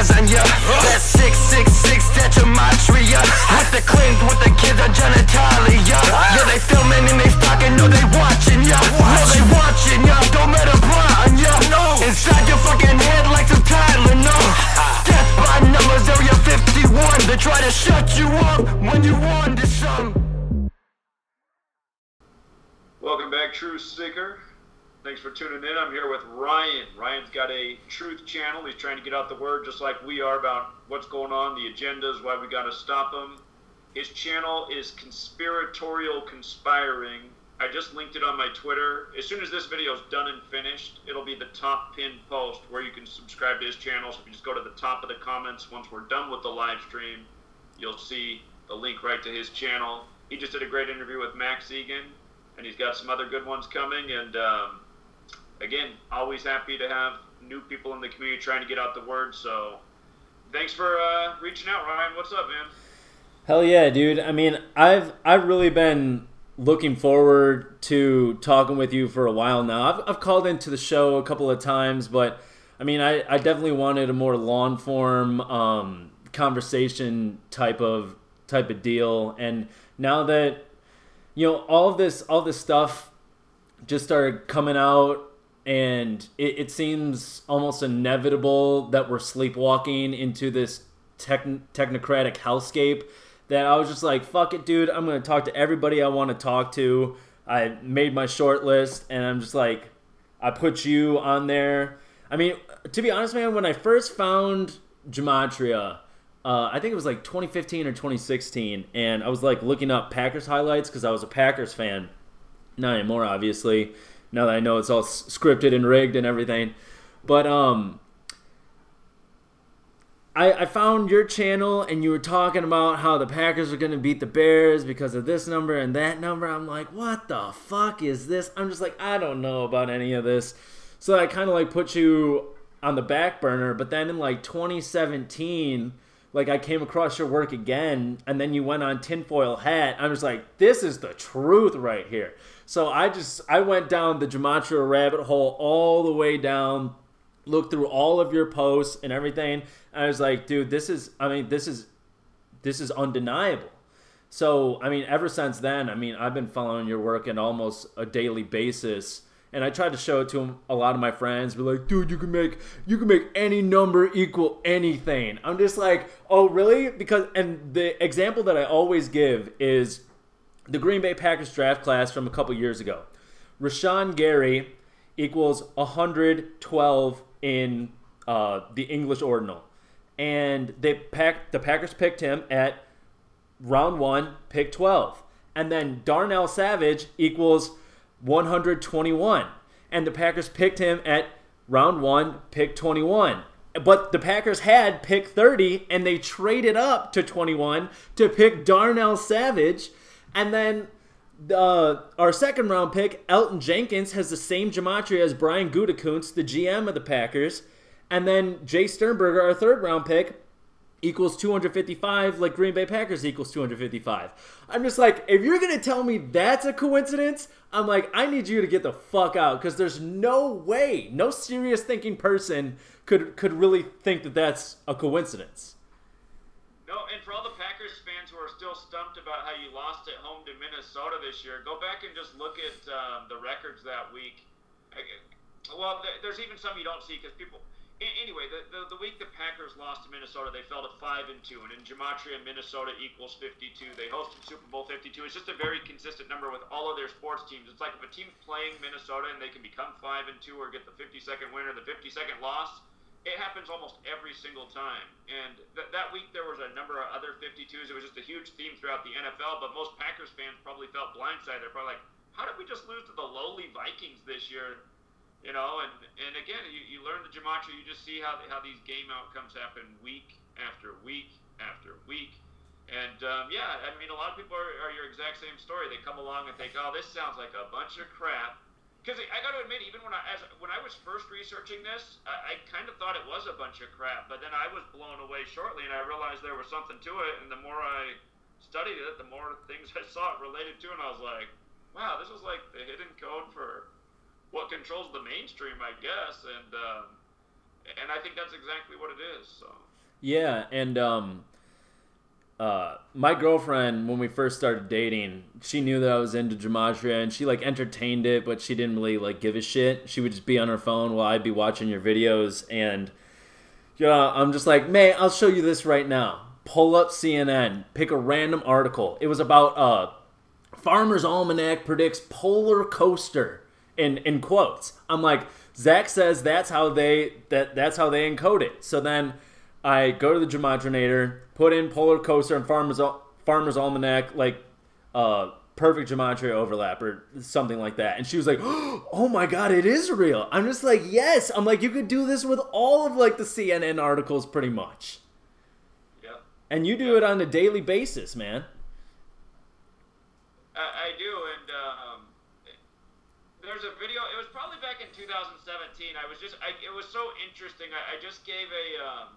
eyes on ya. That 666 that Gematria. With the cleanse with the kids on genitalia. Yeah, they filming and they fucking know they watching ya. Know they watching ya. Don't let them blind on ya. Inside your fucking head like some Tylenol. Death by numbers, Area 51. They try to shut you up when you want to some. Welcome back, Truth Seeker. Thanks for tuning in. I'm here with Ryan. Ryan's got a truth channel. He's trying to get out the word just like we are about what's going on, the agendas, why we got to stop them. His channel is Conspiratorial Conspiring. I just linked it on my Twitter. As soon as this video is done and finished, it'll be the top pinned post where you can subscribe to his channel. So if you just go to the top of the comments once we're done with the live stream, you'll see the link right to his channel. He just did a great interview with Max Egan, and he's got some other good ones coming. And again, always happy to have new people in the community trying to get out the word. So thanks for reaching out, Ryan. What's up, man? Hell yeah, dude. I mean, I've really been looking forward to talking with you for a while now. I've called into the show a couple of times, but I mean, I definitely wanted a more long form conversation type of deal. And now that, you know, all this stuff just started coming out, and it seems almost inevitable that we're sleepwalking into this technocratic hellscape, that I was just like, fuck it, dude. I'm going to talk to everybody I want to talk to. I made my short list, and I'm just like, I put you on there. I mean, to be honest, man, when I first found Gematria, I think it was like 2015 or 2016, and I was like looking up Packers highlights because I was a Packers fan. Not anymore, obviously, now that I know it's all scripted and rigged and everything. But I found your channel, and you were talking about how the Packers are going to beat the Bears because of this number and that number. I'm like, what the fuck is this? I'm just like, I don't know about any of this. So I kind of like put you on the back burner. But then in like 2017, like, I came across your work again, and then you went on Tinfoil Hat. I was like, this is the truth right here. So I went down the Gematria rabbit hole all the way down, looked through all of your posts and everything. And I was like, dude, this is undeniable. So, I mean, ever since then, I mean, I've been following your work on almost a daily basis. And I tried to show it to a lot of my friends. We're like, dude, you can make any number equal anything. I'm just like, oh, really? Because, and the example that I always give is the Green Bay Packers draft class from a couple years ago. Rashan Gary equals 112 in the English ordinal. And the Packers picked him at round 1, pick 12. And then Darnell Savage equals 121, and the Packers picked him at round 1, pick 21. But the Packers had pick 30, and they traded up to 21 to pick Darnell Savage. And then our second round pick, Elton Jenkins, has the same gematria as Brian Gutekunst, the GM of the Packers. And then Jay Sternberger, our third round pick, equals 255, like Green Bay Packers equals 255. I'm just like, if you're going to tell me that's a coincidence, I'm like, I need you to get the fuck out, because there's no way, no serious thinking person could really think that that's a coincidence. No, and for all the Packers fans who are still stumped about how you lost at home to Minnesota this year, go back and just look at the records that week. Well, there's even some you don't see because people... Anyway, the week the Packers lost to Minnesota, they fell to 5-2, and in Gematria, Minnesota equals 52. They hosted Super Bowl 52. It's just a very consistent number with all of their sports teams. It's like if a team's playing Minnesota and they can become 5-2 or get the 52nd win or the 52nd loss, it happens almost every single time. And that week there was a number of other 52s. It was just a huge theme throughout the NFL, but most Packers fans probably felt blindsided. They're probably like, how did we just lose to the lowly Vikings this year? You know, and again, you learn the gematria. You just see how these game outcomes happen week after week after week. And, yeah, I mean, a lot of people are your exact same story. They come along and think, oh, this sounds like a bunch of crap. Because I got to admit, even when I was first researching this, I kind of thought it was a bunch of crap. But then I was blown away shortly, and I realized there was something to it. And the more I studied it, the more things I saw it related to. And I was like, wow, this was like the hidden code for what controls the mainstream, I guess, and I think that's exactly what it is. So Yeah, and my girlfriend, when we first started dating, she knew that I was into Gematria, and she, like, entertained it, but she didn't really, like, give a shit. She would just be on her phone while I'd be watching your videos, and, you know, I'm just like, man, I'll show you this right now. Pull up CNN, pick a random article. It was about Farmer's Almanac predicts polar coaster in quotes. I'm like, Zach says that's how they encode it. So then I go to the Gematrinator, put in polar coaster and Farmer's Almanac, like perfect Gematria overlap or something like that. And she was like, oh my God, it is real. I'm just like, yes. I'm like, you could do this with all of like the CNN articles pretty much. And you do it on a daily basis, man. I do, and there's a video. It was probably back in 2017. It was so interesting. I just gave a.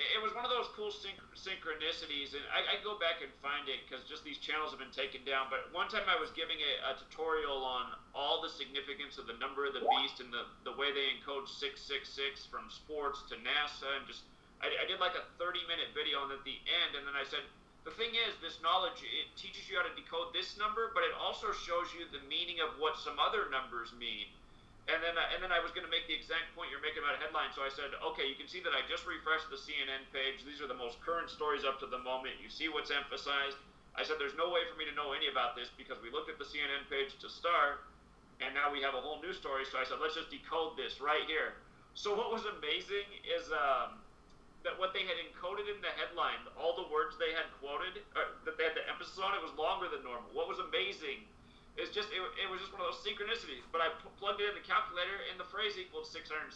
It was one of those cool synchronicities, and I go back and find it because just these channels have been taken down. But one time I was giving a tutorial on all the significance of the number of the beast and the way they encode 666 from sports to NASA and just. I did like a 30-minute video, and at the end, and then I said, the thing is, this knowledge, it teaches you how to decode this number, but it also shows you the meaning of what some other numbers mean. And then I was going to make the exact point you're making about a headline, so I said, okay, you can see that I just refreshed the CNN page. These are the most current stories up to the moment. You see what's emphasized. I said, there's no way for me to know any about this because we looked at the CNN page to start, and now we have a whole new story. So I said, let's just decode this right here. So what was amazing is... that what they had encoded in the headline, all the words they had quoted, that they had the emphasis on, it was longer than normal. What was amazing is just, it was just one of those synchronicities. But I plugged it in the calculator, and the phrase equaled 666.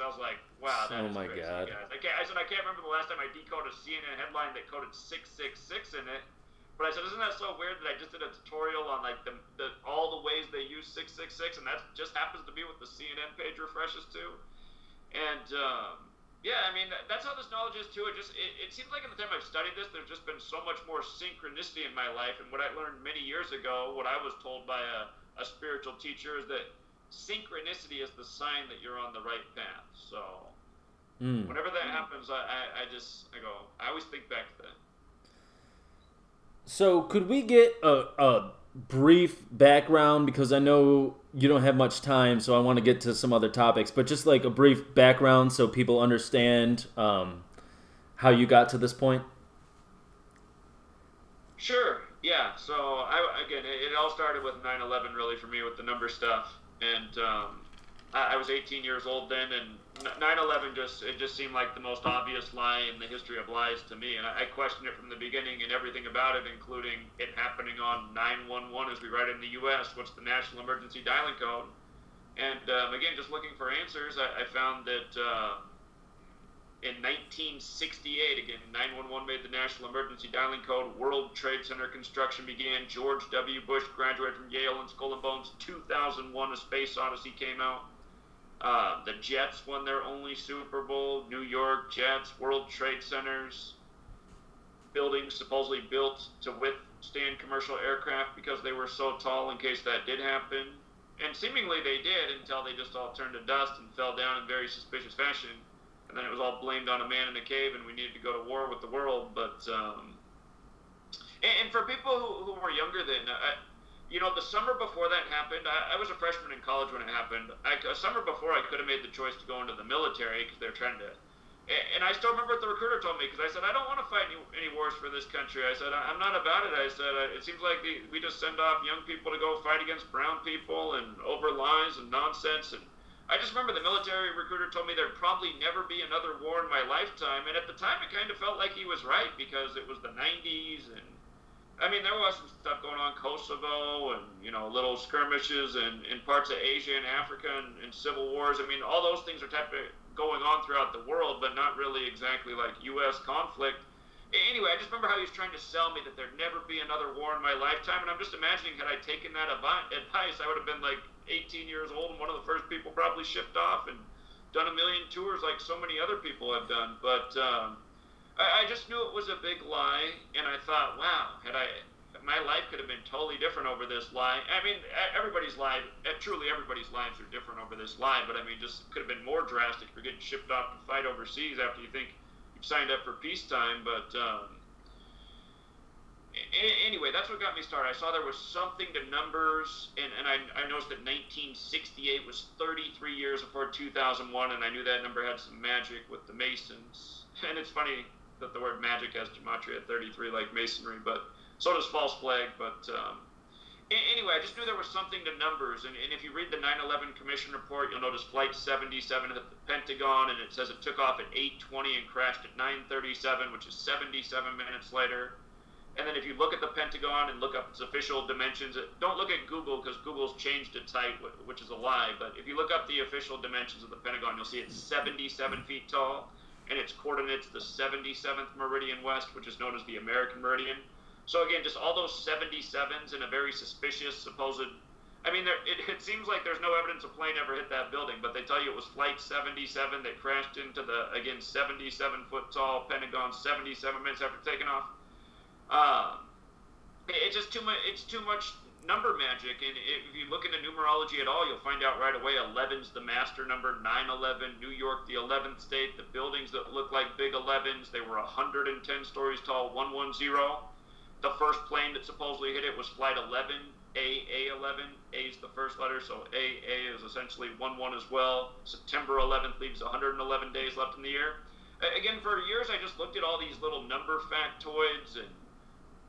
I was like, wow, that is crazy, God. Guys. I can't remember the last time I decoded a CNN headline that coded 666 in it. But I said, isn't that so weird that I just did a tutorial on like all the ways they use 666, and that just happens to be what the CNN page refreshes to. And... yeah, I mean, that's how this knowledge is, too. It seems like in the time I've studied this, there's just been so much more synchronicity in my life. And what I learned many years ago, what I was told by a spiritual teacher, is that synchronicity is the sign that you're on the right path. So whenever that happens, I always think back to that. So could we get a brief background, because I know you don't have much time, so I want to get to some other topics, but just like a brief background so people understand how you got to this point? Sure, yeah. So, it all started with 9/11 really for me with the number stuff, and I was 18 years old then, and 9/11 just seemed like the most obvious lie in the history of lies to me, and I questioned it from the beginning and everything about it, including it happening on 911 as we write in the U.S. What's the National Emergency Dialing Code? And again, just looking for answers, I found that in 1968, again, 911 made the National Emergency Dialing Code. World Trade Center construction began. George W. Bush graduated from Yale and Skull and Bones. 2001, A Space Odyssey came out. The Jets won their only Super Bowl. New York Jets, World Trade Centers, buildings supposedly built to withstand commercial aircraft because they were so tall in case that did happen. And seemingly they did until they just all turned to dust and fell down in very suspicious fashion. And then it was all blamed on a man in a cave and we needed to go to war with the world. But, and for people who were younger then, you know, the summer before that happened, I was a freshman in college when it happened. A summer before, I could have made the choice to go into the military because they're trying to. And I still remember what the recruiter told me because I said, I don't want to fight any wars for this country. I said, I'm not about it. I said, it seems like we just send off young people to go fight against brown people and over lies and nonsense. And I just remember the military recruiter told me there'd probably never be another war in my lifetime. And at the time, it kind of felt like he was right because it was the 90s and. I mean, there was some stuff going on in Kosovo and, you know, little skirmishes and in parts of Asia and Africa and civil wars. I mean, all those things are type of going on throughout the world, but not really exactly like U.S. conflict. Anyway, I just remember how he was trying to sell me that there'd never be another war in my lifetime. And I'm just imagining had I taken that advice, I would have been like 18 years old and one of the first people probably shipped off and done a million tours like so many other people have done. But, I just knew it was a big lie, and I thought, wow, my life could have been totally different over this lie. I mean, everybody's lives are different over this lie, but I mean, just could have been more drastic for getting shipped off to fight overseas after you think you signed up for peacetime, but anyway, that's what got me started. I saw there was something to numbers, and I noticed that 1968 was 33 years before 2001, and I knew that number had some magic with the Masons. And it's funny that the word magic has Gematria at 33, like masonry, but so does false flag. But anyway, I just knew there was something to numbers, and if you read the 9/11 Commission report, you'll notice Flight 77 at the Pentagon, and it says it took off at 8:20 and crashed at 9:37, which is 77 minutes later. And then if you look at the Pentagon and look up its official dimensions, don't look at Google because Google's changed its height, which is a lie. But if you look up the official dimensions of the Pentagon, you'll see it's 77 feet tall, and its coordinates the 77th meridian west, which is known as the American meridian. So again, just all those 77s in a very suspicious supposed... I mean, it seems like there's no evidence a plane ever hit that building, but they tell you it was Flight 77 that crashed into the, again, 77-foot-tall Pentagon 77 minutes after takeoff. It's just too much. It's too much number magic, and if you look into numerology at all, you'll find out right away. 11's the master number. 9/11, New York, the 11th state. The buildings that look like big 11s. They were 110 stories tall. 110. The first plane that supposedly hit it was Flight 11. AA11. A is the first letter, so AA is essentially 11 as well. September 11th leaves 111 days left in the year. Again, for years I just looked at all these little number factoids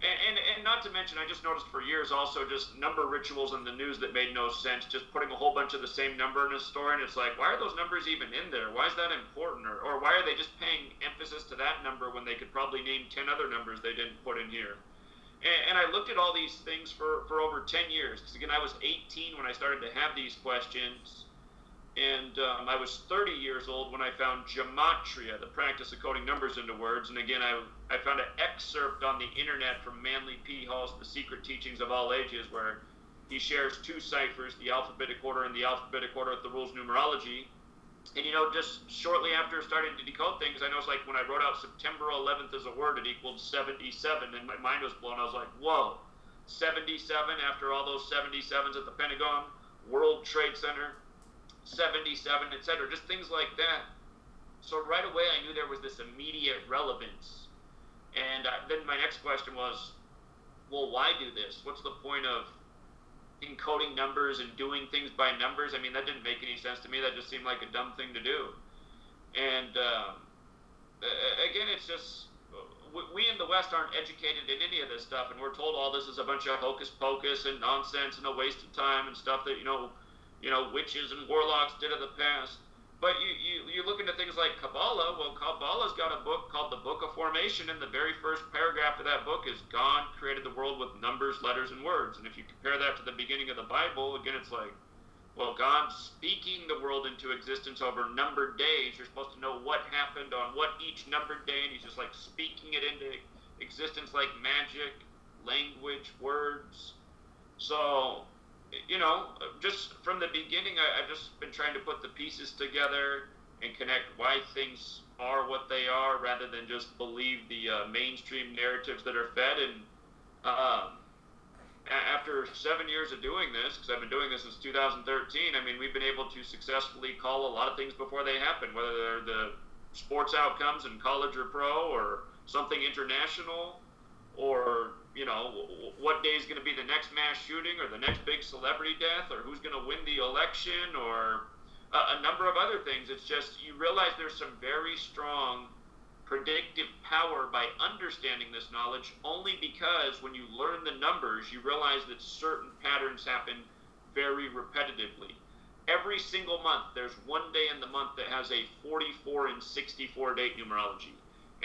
And not to mention, I just noticed for years also just number rituals in the news that made no sense, just putting a whole bunch of the same number in a story, and it's like, why are those numbers even in there? Why is that important? Or why are they just paying emphasis to that number when they could probably name 10 other numbers they didn't put in here? And I looked at all these things for over 10 years, because again, I was 18 when I started to have these questions, and I was 30 years old when I found Gematria, the practice of coding numbers into words. And again, I found an excerpt on the internet from Manly P. Hall's The Secret Teachings of All Ages, where he shares two ciphers, the alphabetic order and the alphabetic order of the rules numerology. And you know, just shortly after starting to decode things, I noticed, like, when I wrote out September 11th as a word, it equaled 77, and my mind was blown. I was like, whoa, 77 after all those 77s at the Pentagon, World Trade Center, 77, etc., just things like that. So right away I knew there was this immediate relevance, and then my next question was, well, why do this? What's the point of encoding numbers and doing things by numbers? I mean, that didn't make any sense to me. That just seemed like a dumb thing to do. And again, it's just, we in the West aren't educated in any of this stuff, and we're told all this is a bunch of hocus pocus and nonsense and a waste of time and stuff that, you know, witches and warlocks did in the past. But you look into things like Kabbalah. Well, Kabbalah's got a book called The Book of Formation, and the very first paragraph of that book is God created the world with numbers, letters, and words. And if you compare that to the beginning of the Bible, again, it's like, well, God speaking the world into existence over numbered days. You're supposed to know what happened on what each numbered day, and he's just like speaking it into existence like magic, language, words. So... you know, just from the beginning, I've just been trying to put the pieces together and connect why things are what they are, rather than just believe the mainstream narratives that are fed. And after 7 years of doing this, because I've been doing this since 2013, I mean, we've been able to successfully call a lot of things before they happen, whether they're the sports outcomes in college or pro, or something international, or... you know, what day is going to be the next mass shooting, or the next big celebrity death, or who's going to win the election, or a number of other things. It's just, you realize there's some very strong predictive power by understanding this knowledge, only because when you learn the numbers, you realize that certain patterns happen very repetitively. Every single month, there's one day in the month that has a 44 and 64 date numerology.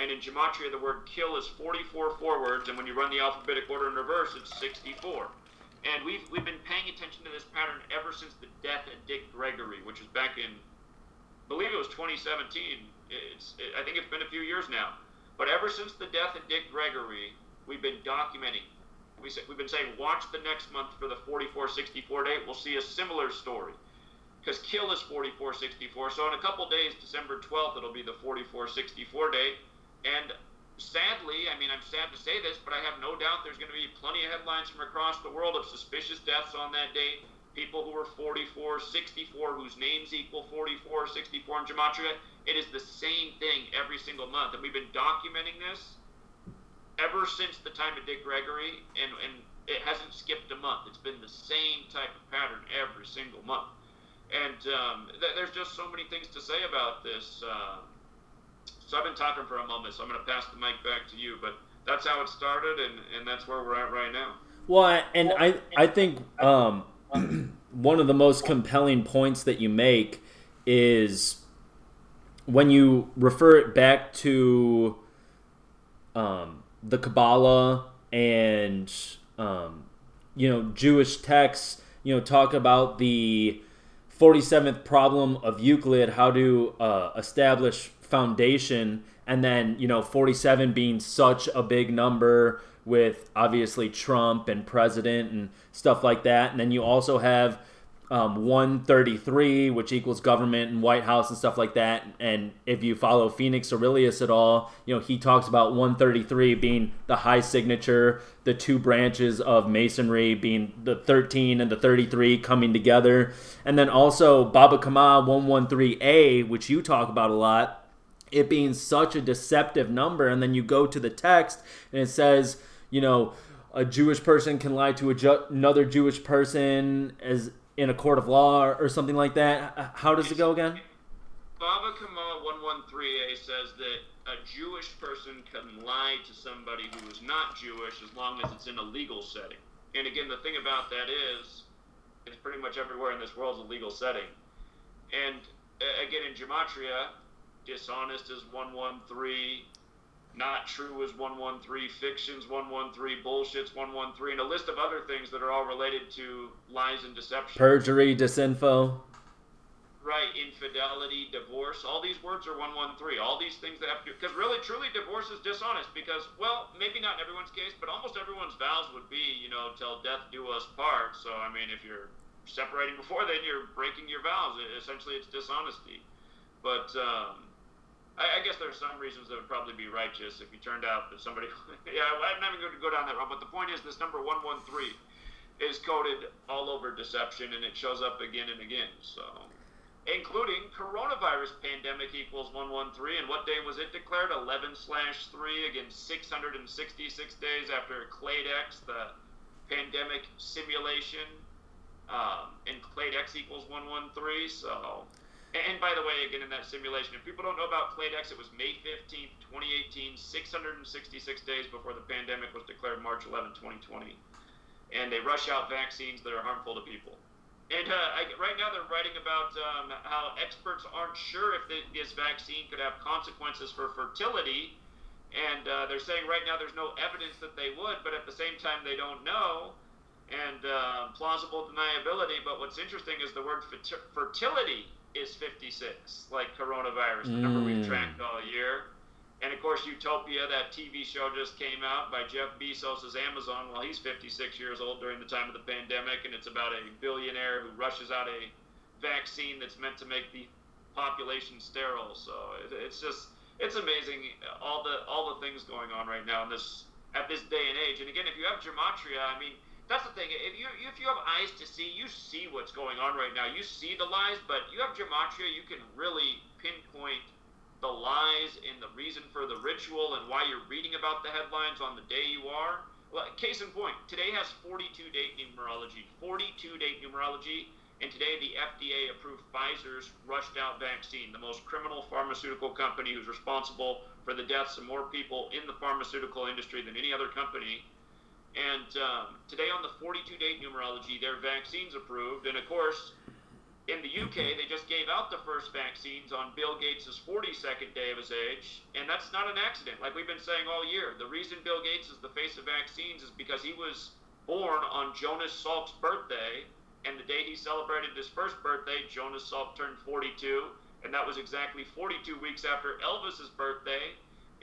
And in Gematria, the word kill is 44 forwards, and when you run the alphabetic order in reverse, it's 64. And we've been paying attention to this pattern ever since the death of Dick Gregory, which is back in, I believe it was 2017. I think it's been a few years now. But ever since the death of Dick Gregory, we've been documenting. We've been saying, watch the next month for the 44-64 date. We'll see a similar story. Because kill is 44-64, so in a couple days, December 12th, it'll be the 44-64 date. And sadly, I mean, I'm sad to say this, but I have no doubt there's going to be plenty of headlines from across the world of suspicious deaths on that date, people who are 44, 64, whose names equal 44, 64 in Gematria. It is the same thing every single month. And we've been documenting this ever since the time of Dick Gregory, and it hasn't skipped a month. It's been the same type of pattern every single month. And there's just so many things to say about this. So I've been talking for a moment, so I'm going to pass the mic back to you. But that's how it started, and that's where we're at right now. Well, and I think one of the most compelling points that you make is when you refer it back to the Kabbalah and Jewish texts, talk about the 47th problem of Euclid, how to establish foundation, and then 47 being such a big number with obviously Trump and president and stuff like that. And then you also have 133, which equals government and White House and stuff like that. And if you follow Phoenix Aurelius at all, he talks about 133 being the high signature, the two branches of masonry being the 13 and the 33 coming together. And then also Baba Kama 113A, which you talk about a lot, it being such a deceptive number. And then you go to the text and it says, a Jewish person can lie to another Jewish person as in a court of law or something like that. How does it go again? Baba Kama 113a says that a Jewish person can lie to somebody who is not Jewish as long as it's in a legal setting. And again, the thing about that is it's pretty much everywhere in this world is a legal setting. And again, in Gematria, dishonest is 113, not true is 113, fictions 113, bullshits 113, and a list of other things that are all related to lies and deception. Perjury, disinfo. Right, infidelity, divorce, all these words are 113. All these things that have to do, because really, truly, divorce is dishonest because, well, maybe not in everyone's case, but almost everyone's vows would be, till death do us part. So, I mean, if you're separating before then, you're breaking your vows. Essentially, it's dishonesty. But, I guess there's some reasons that would probably be righteous if you turned out that somebody... Yeah, I'm not even going to go down that road, but the point is this number 113 is coded all over deception, and it shows up again and again, so... Including coronavirus pandemic equals 113, and what day was it declared? 11/3, again, 666 days after Clade X, the pandemic simulation, and Clade X equals 113, so... And by the way, again, in that simulation, if people don't know about Clade X, it was May 15th, 2018, 666 days before the pandemic was declared March 11, 2020. And they rush out vaccines that are harmful to people. And right now they're writing about how experts aren't sure if this vaccine could have consequences for fertility. And they're saying right now there's no evidence that they would, but at the same time they don't know. And plausible deniability. But what's interesting is the word fertility is 56, like coronavirus, the number we've tracked all year. And of course, Utopia, that TV show just came out by Jeff Bezos's Amazon. Well, he's 56 years old during the time of the pandemic, and it's about a billionaire who rushes out a vaccine that's meant to make the population sterile. So it's amazing all the things going on right now in this at this day and age. And again, if you have Gematria, I mean, that's the thing. If you have eyes to see, you see what's going on right now. You see the lies, but you have Gematria, you can really pinpoint the lies and the reason for the ritual and why you're reading about the headlines on the day you are. Case in point, today has 42-date numerology. 42-date numerology, and today the FDA approved Pfizer's rushed-out vaccine, the most criminal pharmaceutical company who's responsible for the deaths of more people in the pharmaceutical industry than any other company. And today on the 42-date numerology, their vaccine's approved. And, of course, in the UK, they just gave out the first vaccines on Bill Gates' 42nd day of his age. And that's not an accident. Like we've been saying all year, the reason Bill Gates is the face of vaccines is because he was born on Jonas Salk's birthday. And the day he celebrated his first birthday, Jonas Salk turned 42. And that was exactly 42 weeks after Elvis's birthday.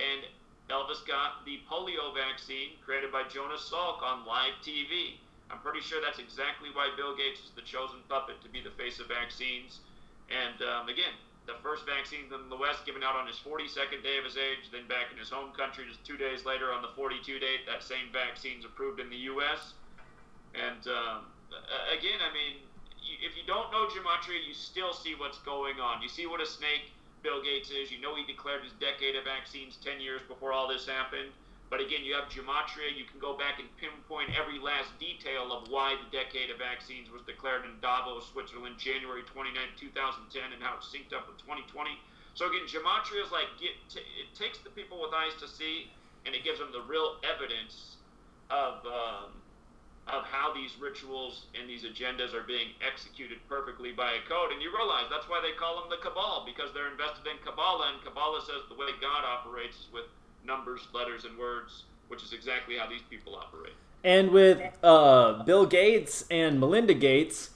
And Elvis got the polio vaccine created by Jonas Salk on live TV. I'm pretty sure that's exactly why Bill Gates is the chosen puppet to be the face of vaccines. And again, the first vaccine in the West given out on his 42nd day of his age, then back in his home country just 2 days later on the 42 date, that same vaccine's approved in the U.S. And again, I mean, know Gematria, you still see what's going on. You see what a snake Bill Gates is. You know he declared his decade of vaccines 10 years before all this happened. But again, you have Gematria. You can go back and pinpoint every last detail of why the decade of vaccines was declared in Davos, Switzerland, January 29, 2010, and how it synced up with 2020. So again, Gematria is like, it takes the people with eyes to see, and it gives them the real evidence of how these rituals and these agendas are being executed perfectly by a code. And you realize that's why they call them the Cabal, because they're invested in Kabbalah, and Kabbalah says the way God operates is with numbers, letters, and words, which is exactly how these people operate. And with Bill Gates and Melinda Gates,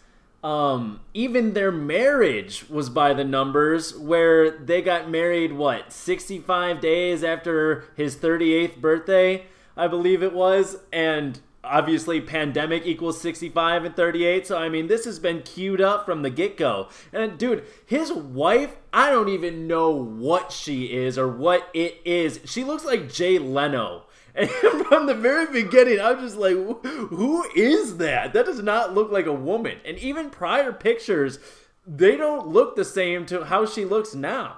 even their marriage was by the numbers, where they got married, 65 days after his 38th birthday, I believe it was, and obviously pandemic equals 65 and 38, so I mean, this has been queued up from the get-go. And dude, his wife, I don't even know what she is or what it is. She looks like Jay Leno. And from the very beginning, I'm just like, who is that? That does not look like a woman. And even prior pictures, they don't look the same to how she looks now.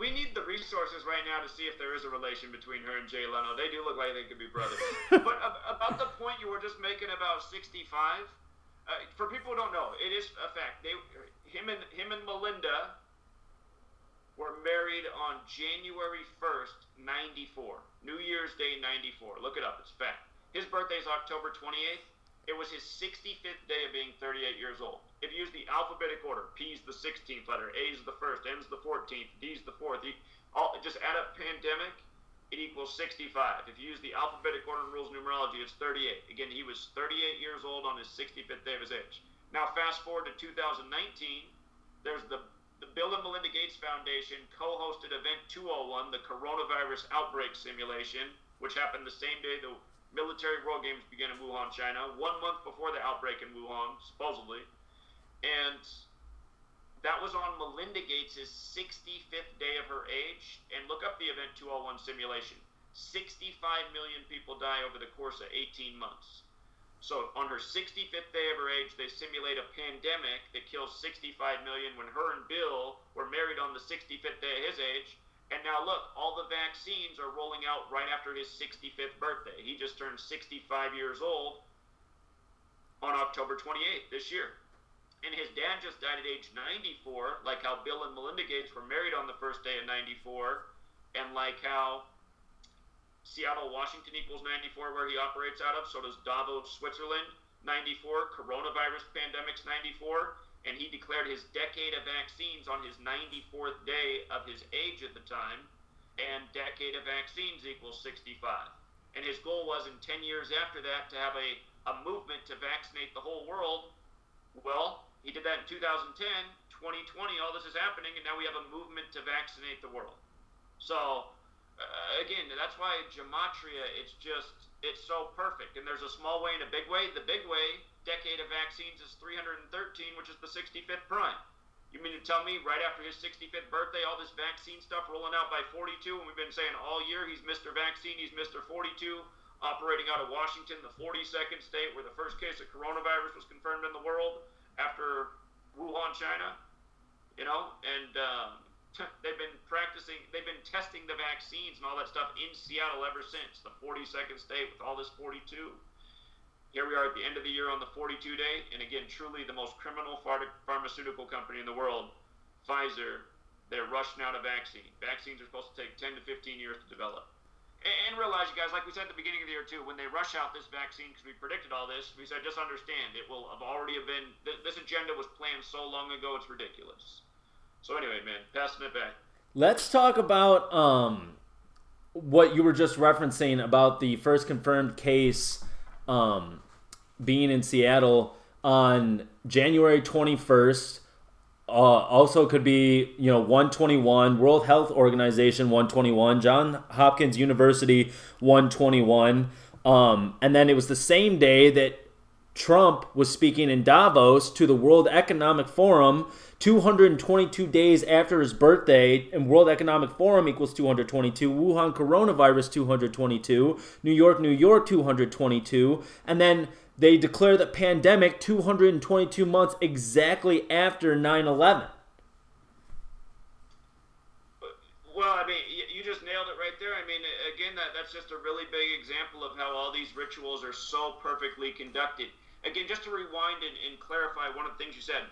We need the resources right now to see if there is a relation between her and Jay Leno. They do look like they could be brothers. But about the point you were just making about 65, for people who don't know, it is a fact. Him and Melinda were married on January 1st, 94. New Year's Day, 94. Look it up. It's fact. His birthday is October 28th. It was his 65th day of being 38 years old. If you use the alphabetic order, P's the 16th letter, A's the 1st, M's the 14th, D's the 4th, just add up pandemic, it equals 65. If you use the alphabetic order and rules of numerology, it's 38. Again, he was 38 years old on his 65th day of his age. Now, fast forward to 2019, there's the Bill and Melinda Gates Foundation co-hosted Event 201, the coronavirus outbreak simulation, which happened the same day the military world games began in Wuhan, China, 1 month before the outbreak in Wuhan, supposedly. And that was on Melinda Gates' 65th day of her age. And look up the Event 201 simulation. 65 million people die over the course of 18 months. So on her 65th day of her age, they simulate a pandemic that kills 65 million when her and Bill were married on the 65th day of his age. And now look, all the vaccines are rolling out right after his 65th birthday. He just turned 65 years old on October 28th this year. And his dad just died at age 94, like how Bill and Melinda Gates were married on the first day of 94, and like how Seattle, Washington equals 94, where he operates out of, so does Davos, Switzerland, 94, coronavirus pandemics, 94, and he declared his decade of vaccines on his 94th day of his age at the time, and decade of vaccines equals 65. And his goal was in 10 years after that to have a movement to vaccinate the whole world. Well, he did that in 2010, 2020, all this is happening, and now we have a movement to vaccinate the world. So, again, that's why Gematria, it's so perfect. And there's a small way and a big way. The big way, decade of vaccines, is 313, which is the 65th prime. You mean to tell me right after his 65th birthday, all this vaccine stuff rolling out by 42, and we've been saying all year he's Mr. Vaccine, he's Mr. 42, operating out of Washington, the 42nd state where the first case of coronavirus was confirmed in the world after Wuhan, China, and they've been testing the vaccines and all that stuff in Seattle ever since, the 42nd state with all this 42. Here we are at the end of the year on the 42 day, and again, truly the most criminal pharmaceutical company in the world, Pfizer, they're rushing out a vaccine. Vaccines are supposed to take 10 to 15 years to develop. And realize, you guys, like we said at the beginning of the year, too, when they rush out this vaccine, because we predicted all this, we said, just understand, it will have already been, this agenda was planned so long ago, it's ridiculous. So anyway, man, passing it back. Let's talk about what you were just referencing about the first confirmed case being in Seattle on January 21st. Also could be, 121, World Health Organization 121, John Hopkins University 121. And then it was the same day that Trump was speaking in Davos to the World Economic Forum, 222 days after his birthday, and World Economic Forum equals 222, Wuhan coronavirus 222, New York, 222, and then They declare the pandemic 222 months exactly after 9/11. Well, I mean, you just nailed it right there. I mean, again, that's just a really big example of how all these rituals are so perfectly conducted. Again, just to rewind and clarify one of the things you said,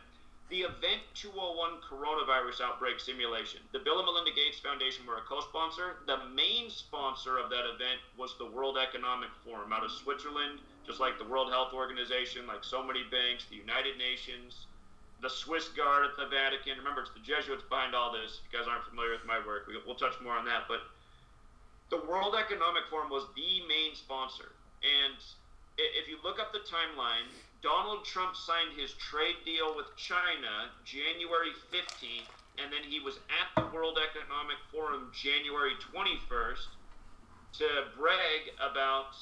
the Event 201 coronavirus outbreak simulation. The Bill and Melinda Gates Foundation were a co-sponsor. The main sponsor of that event was the World Economic Forum out of Switzerland, just like the World Health Organization, like so many banks, the United Nations, the Swiss Guard at the Vatican. Remember, it's the Jesuits behind all this. If you guys aren't familiar with my work, we'll touch more on that. But the World Economic Forum was the main sponsor. And if you look up the timeline, Donald Trump signed his trade deal with China January 15th, and then he was at the World Economic Forum January 21st to brag about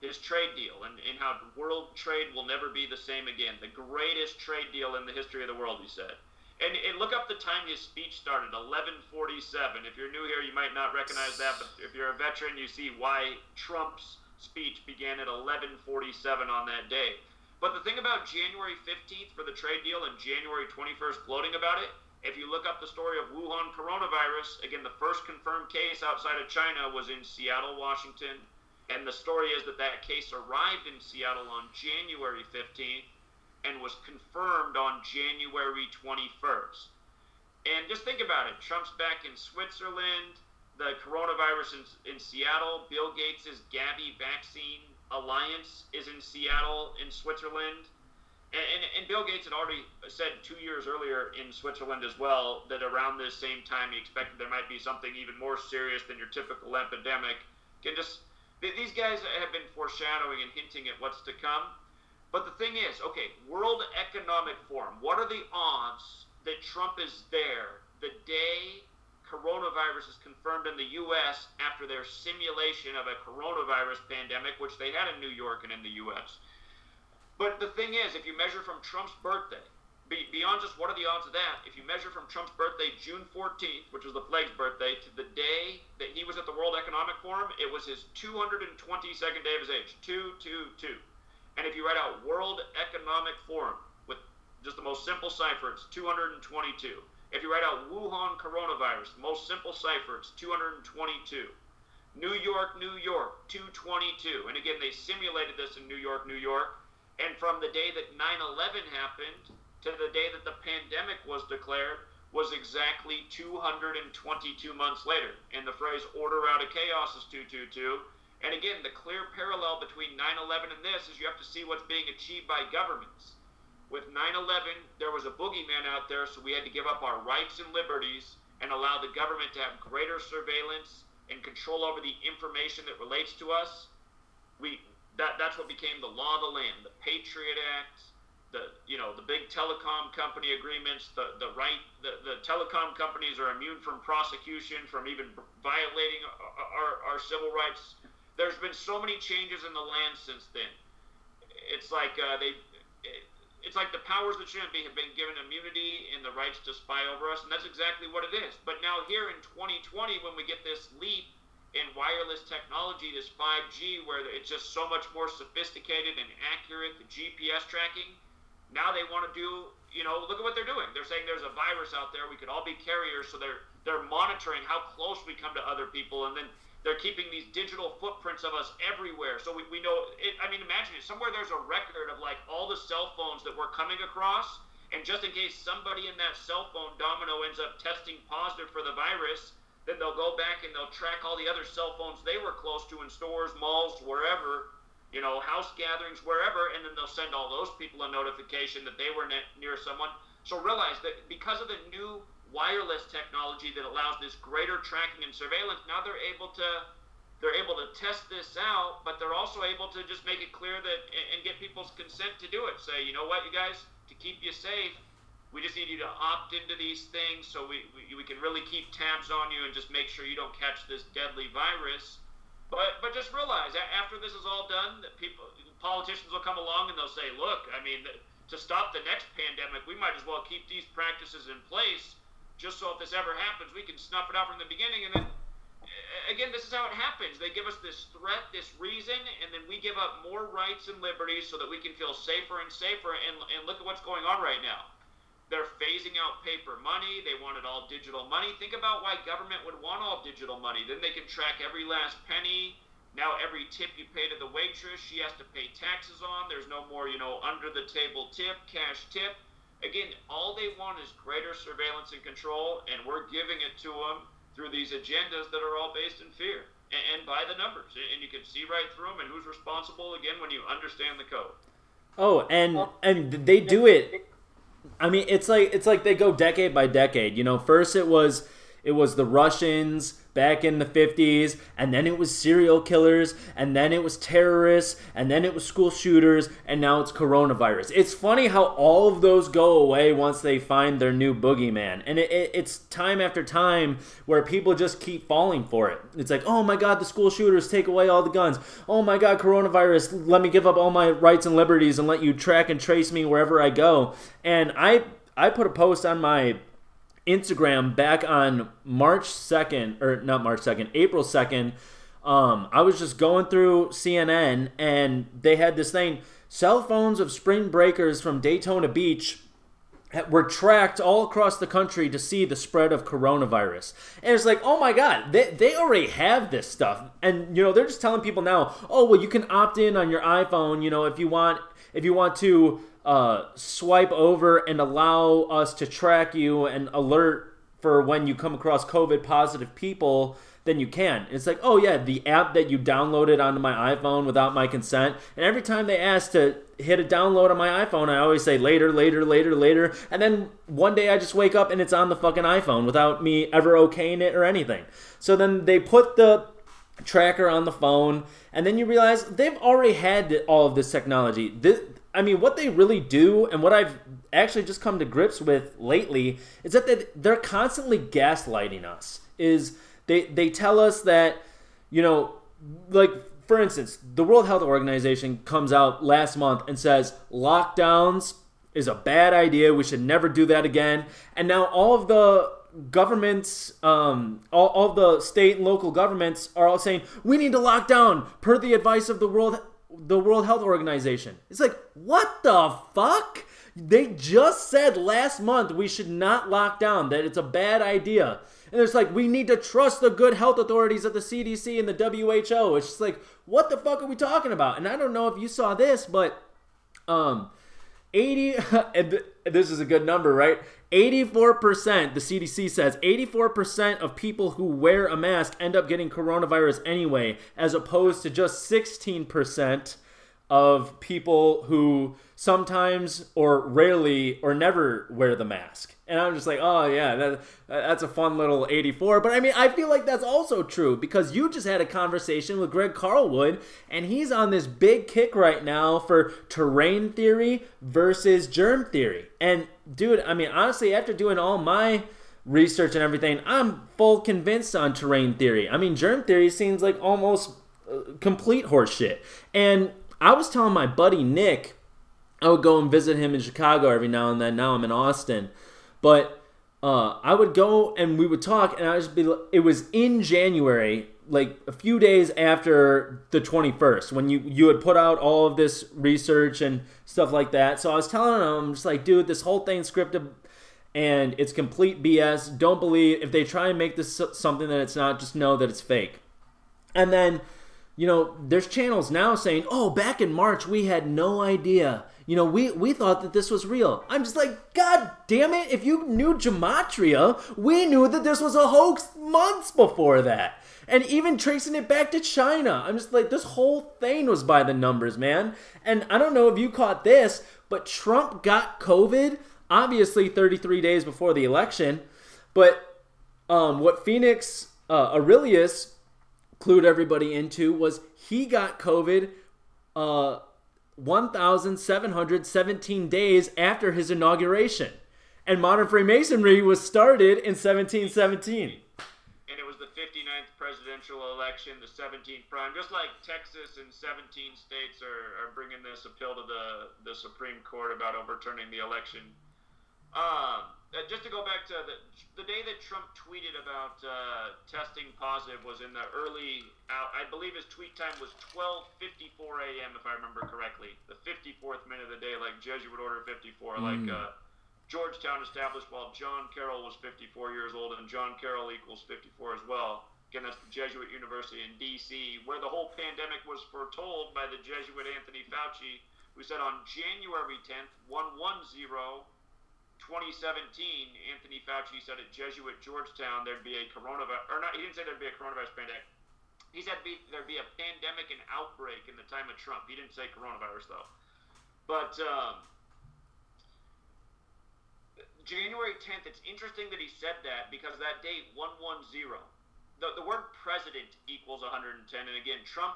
his trade deal and how world trade will never be the same again. The greatest trade deal in the history of the world, he said. And look up the time his speech started, 1147. If you're new here, you might not recognize that, but if you're a veteran, you see why Trump's speech began at 11:47 on that day. But the thing about January 15th for the trade deal and January 21st gloating about it, if you look up the story of Wuhan coronavirus, again, the first confirmed case outside of China was in Seattle, Washington, and the story is that that case arrived in Seattle on January 15th and was confirmed on January 21st. And just think about it. Trump's back in Switzerland. The coronavirus in Seattle, Bill Gates' Gavi Vaccine Alliance is in Seattle, in Switzerland. And Bill Gates had already said 2 years earlier in Switzerland as well that around this same time he expected there might be something even more serious than your typical epidemic. These guys have been foreshadowing and hinting at what's to come. But the thing is, okay, World Economic Forum, what are the odds that Trump is there the day coronavirus is confirmed in the U.S. after their simulation of a coronavirus pandemic, which they had in New York and in the U.S. But the thing is, if you measure from Trump's birthday, beyond just what are the odds of that, if you measure from Trump's birthday, June 14th, which was the flag's birthday, to the day that he was at the World Economic Forum, it was his 222nd day of his age, 222. And if you write out World Economic Forum with just the most simple cipher, it's 222. If you write out Wuhan coronavirus, the most simple cipher, it's 222. New York, 222. And again, they simulated this in New York. And from the day that 9/11 happened to the day that the pandemic was declared was exactly 222 months later. And the phrase order out of chaos is 222. And again, the clear parallel between 9/11 and this is you have to see what's being achieved by governments. With 9/11, there was a boogeyman out there, so we had to give up our rights and liberties and allow the government to have greater surveillance and control over the information that relates to us. That's what became the law of the land, the Patriot Act, the big telecom company agreements, the telecom companies are immune from prosecution, from even violating our civil rights. There's been so many changes in the land since then. It's like it's like the powers that shouldn't be have been given immunity and the rights to spy over us, and that's exactly what it is. But now here in 2020, when we get this leap in wireless technology, this 5G, where it's just so much more sophisticated and accurate, the GPS tracking, now they want to do, look at what they're doing. They're saying there's a virus out there. We could all be carriers, so they're monitoring how close we come to other people, and then they're keeping these digital footprints of us everywhere. So we know it. I mean, imagine it. Somewhere there's a record of like all the cell phones that we're coming across. And just in case somebody in that cell phone domino ends up testing positive for the virus, then they'll go back and they'll track all the other cell phones they were close to in stores, malls, wherever, house gatherings, wherever. And then they'll send all those people a notification that they were near someone. So realize that because of the new wireless technology that allows this greater tracking and surveillance, now they're able to test this out, but they're also able to just make it clear that and get people's consent to do it. Say, you know what, you guys, to keep you safe, we just need you to opt into these things so we can really keep tabs on you and just make sure you don't catch this deadly virus. But just realize that after this is all done, that politicians will come along and they'll say, look, I mean, to stop the next pandemic, we might as well keep these practices in place. Just so if this ever happens, we can snuff it out from the beginning. And then again, this is how it happens. They give us this threat, this reason, and then we give up more rights and liberties so that we can feel safer and safer. And look at what's going on right now. They're phasing out paper money. They wanted all digital money. Think about why government would want all digital money. Then they can track every last penny. Now every tip you pay to the waitress, she has to pay taxes on. There's no more, under the table tip, cash tip. Again, all they want is greater surveillance and control, and we're giving it to them through these agendas that are all based in fear and by the numbers. And you can see right through them and who's responsible, again, when you understand the code. Oh, and they do it. I mean, it's like they go decade by decade. First it was the Russians back in the 50s, and then it was serial killers, and then it was terrorists, and then it was school shooters, and now it's coronavirus. It's funny how all of those go away once they find their new boogeyman. And it's time after time where people just keep falling for it. It's like, oh my God, the school shooters, take away all the guns. Oh my God, coronavirus, let me give up all my rights and liberties and let you track and trace me wherever I go. And I put a post on my Instagram back on April 2nd. I was just going through CNN, and they had this thing, cell phones of spring breakers from Daytona Beach were tracked all across the country to see the spread of coronavirus. And it's like, oh my God, they already have this stuff. And, they're just telling people now, oh, well, you can opt in on your iPhone, if you want to swipe over and allow us to track you and alert for when you come across COVID positive people, then you can. It's like, oh yeah, the app that you downloaded onto my iPhone without my consent. And every time they ask to hit a download on my iPhone, I always say later. And then one day I just wake up and it's on the fucking iPhone without me ever okaying it or anything. So then they put the tracker on the phone, and then you realize they've already had all of this technology. What they really do, and what I've actually just come to grips with lately, is that they're constantly gaslighting us. Is they tell us that, like, for instance, the World Health Organization comes out last month and says lockdowns is a bad idea. We should never do that again. And now all of the governments, all of the state and local governments are all saying, we need to lock down per the advice of the World Health Organization. It's like, what the fuck? They just said last month we should not lock down, that it's a bad idea. And it's like, we need to trust the good health authorities at the CDC and the WHO. It's just like, what the fuck are we talking about? And I don't know if you saw this, but 80, and this is a good number, right? 84%, the CDC says, 84% of people who wear a mask end up getting coronavirus anyway, as opposed to just 16% of people who sometimes or rarely or never wear the mask. And I'm just like, oh yeah, that's a fun little 84. But I mean, I feel like that's also true, because you just had a conversation with Greg Carlwood, and he's on this big kick right now for terrain theory versus germ theory. And dude, I mean, honestly, after doing all my research and everything, I'm full convinced on terrain theory. I mean, germ theory seems like almost complete horseshit. And I was telling my buddy Nick, I would go and visit him in Chicago every now and then. Now I'm in Austin. But I would go and we would talk, and it was in January, like a few days after the 21st, when you had put out all of this research and stuff like that. So I was telling him, I'm just like, dude, this whole thing's scripted and it's complete BS. Don't believe, if they try and make this something that it's not, just know that it's fake. And then, there's channels now saying, oh, back in March, we had no idea. We thought that this was real. I'm just like, God damn it. If you knew Gematria, we knew that this was a hoax months before that. And even tracing it back to China. I'm just like, this whole thing was by the numbers, man. And I don't know if you caught this, but Trump got COVID, obviously 33 days before the election. But what Phoenix Aurelius clued everybody into was he got COVID 1,717 days after his inauguration. And modern Freemasonry was started in 1717. And it was the 59th presidential election, the 17th prime. Just like Texas and 17 states are bringing this appeal to the Supreme Court about overturning the election. Just to go back to the day that Trump tweeted about testing positive was in the early, I believe his tweet time was 12:54 a.m. if I remember correctly, the 54th minute of the day, like Jesuit Order 54, like Georgetown established while John Carroll was 54 years old, and John Carroll equals 54 as well. Again, that's the Jesuit University in D.C., where the whole pandemic was foretold by the Jesuit Anthony Fauci, who said on January 10th, 110, 2017, Anthony Fauci said at Jesuit Georgetown there'd be a coronavirus, or not, he didn't say there'd be a coronavirus pandemic. He said there'd be a pandemic and outbreak in the time of Trump. He didn't say coronavirus, though. But January 10th, it's interesting that he said that, because that date, 110, the word president equals 110. And again, Trump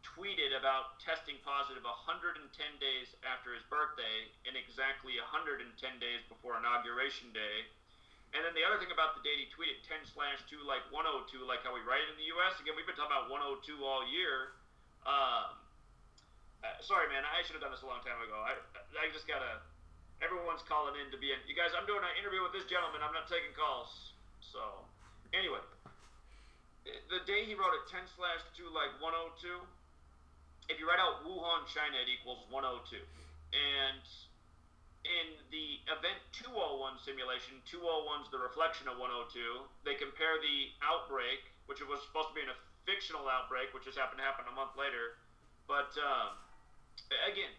tweeted about testing positive 110 days after his birthday and exactly 110 days before Inauguration Day. And then the other thing about the date he tweeted, 10/2, like 102, like how we write it in the U.S. Again, we've been talking about 102 all year. Sorry, man, I should have done this a long time ago. I just got to... Everyone's calling in to be in... You guys, I'm doing an interview with this gentleman. I'm not taking calls. So, anyway. The day he wrote it, 10/2, like 102... If you write out Wuhan, China, it equals 102. And in the Event 201 simulation, 201 is the reflection of 102. They compare the outbreak, which was supposed to be in a fictional outbreak, which just happened to happen a month later. But again,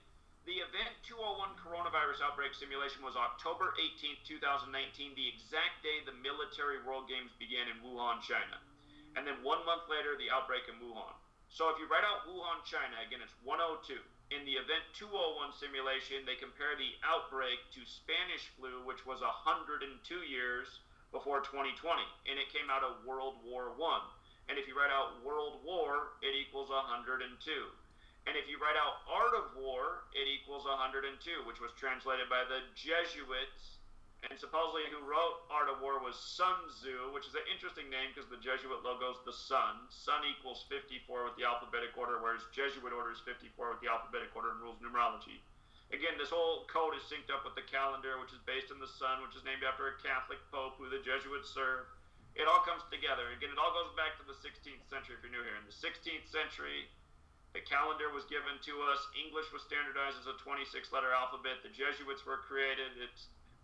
the Event 201 coronavirus outbreak simulation was October 18th, 2019, the exact day the military world games began in Wuhan, China. And then 1 month later, the outbreak in Wuhan. So if you write out Wuhan, China, again, it's 102. In the Event 201 simulation, they compare the outbreak to Spanish flu, which was 102 years before 2020, and it came out of World War I. And if you write out World War, it equals 102. And if you write out Art of War, it equals 102, which was translated by the Jesuits. And supposedly who wrote Art of War was Sun Tzu, which is an interesting name because the Jesuit logo is the sun. Sun equals 54 with the alphabetic order, whereas Jesuit order is 54 with the alphabetic order and rules numerology. Again, this whole code is synced up with the calendar, which is based on the sun, which is named after a Catholic pope who the Jesuits serve. It all comes together. Again, it all goes back to the 16th century if you're new here. In the 16th century, the calendar was given to us. English was standardized as a 26-letter alphabet. The Jesuits were created.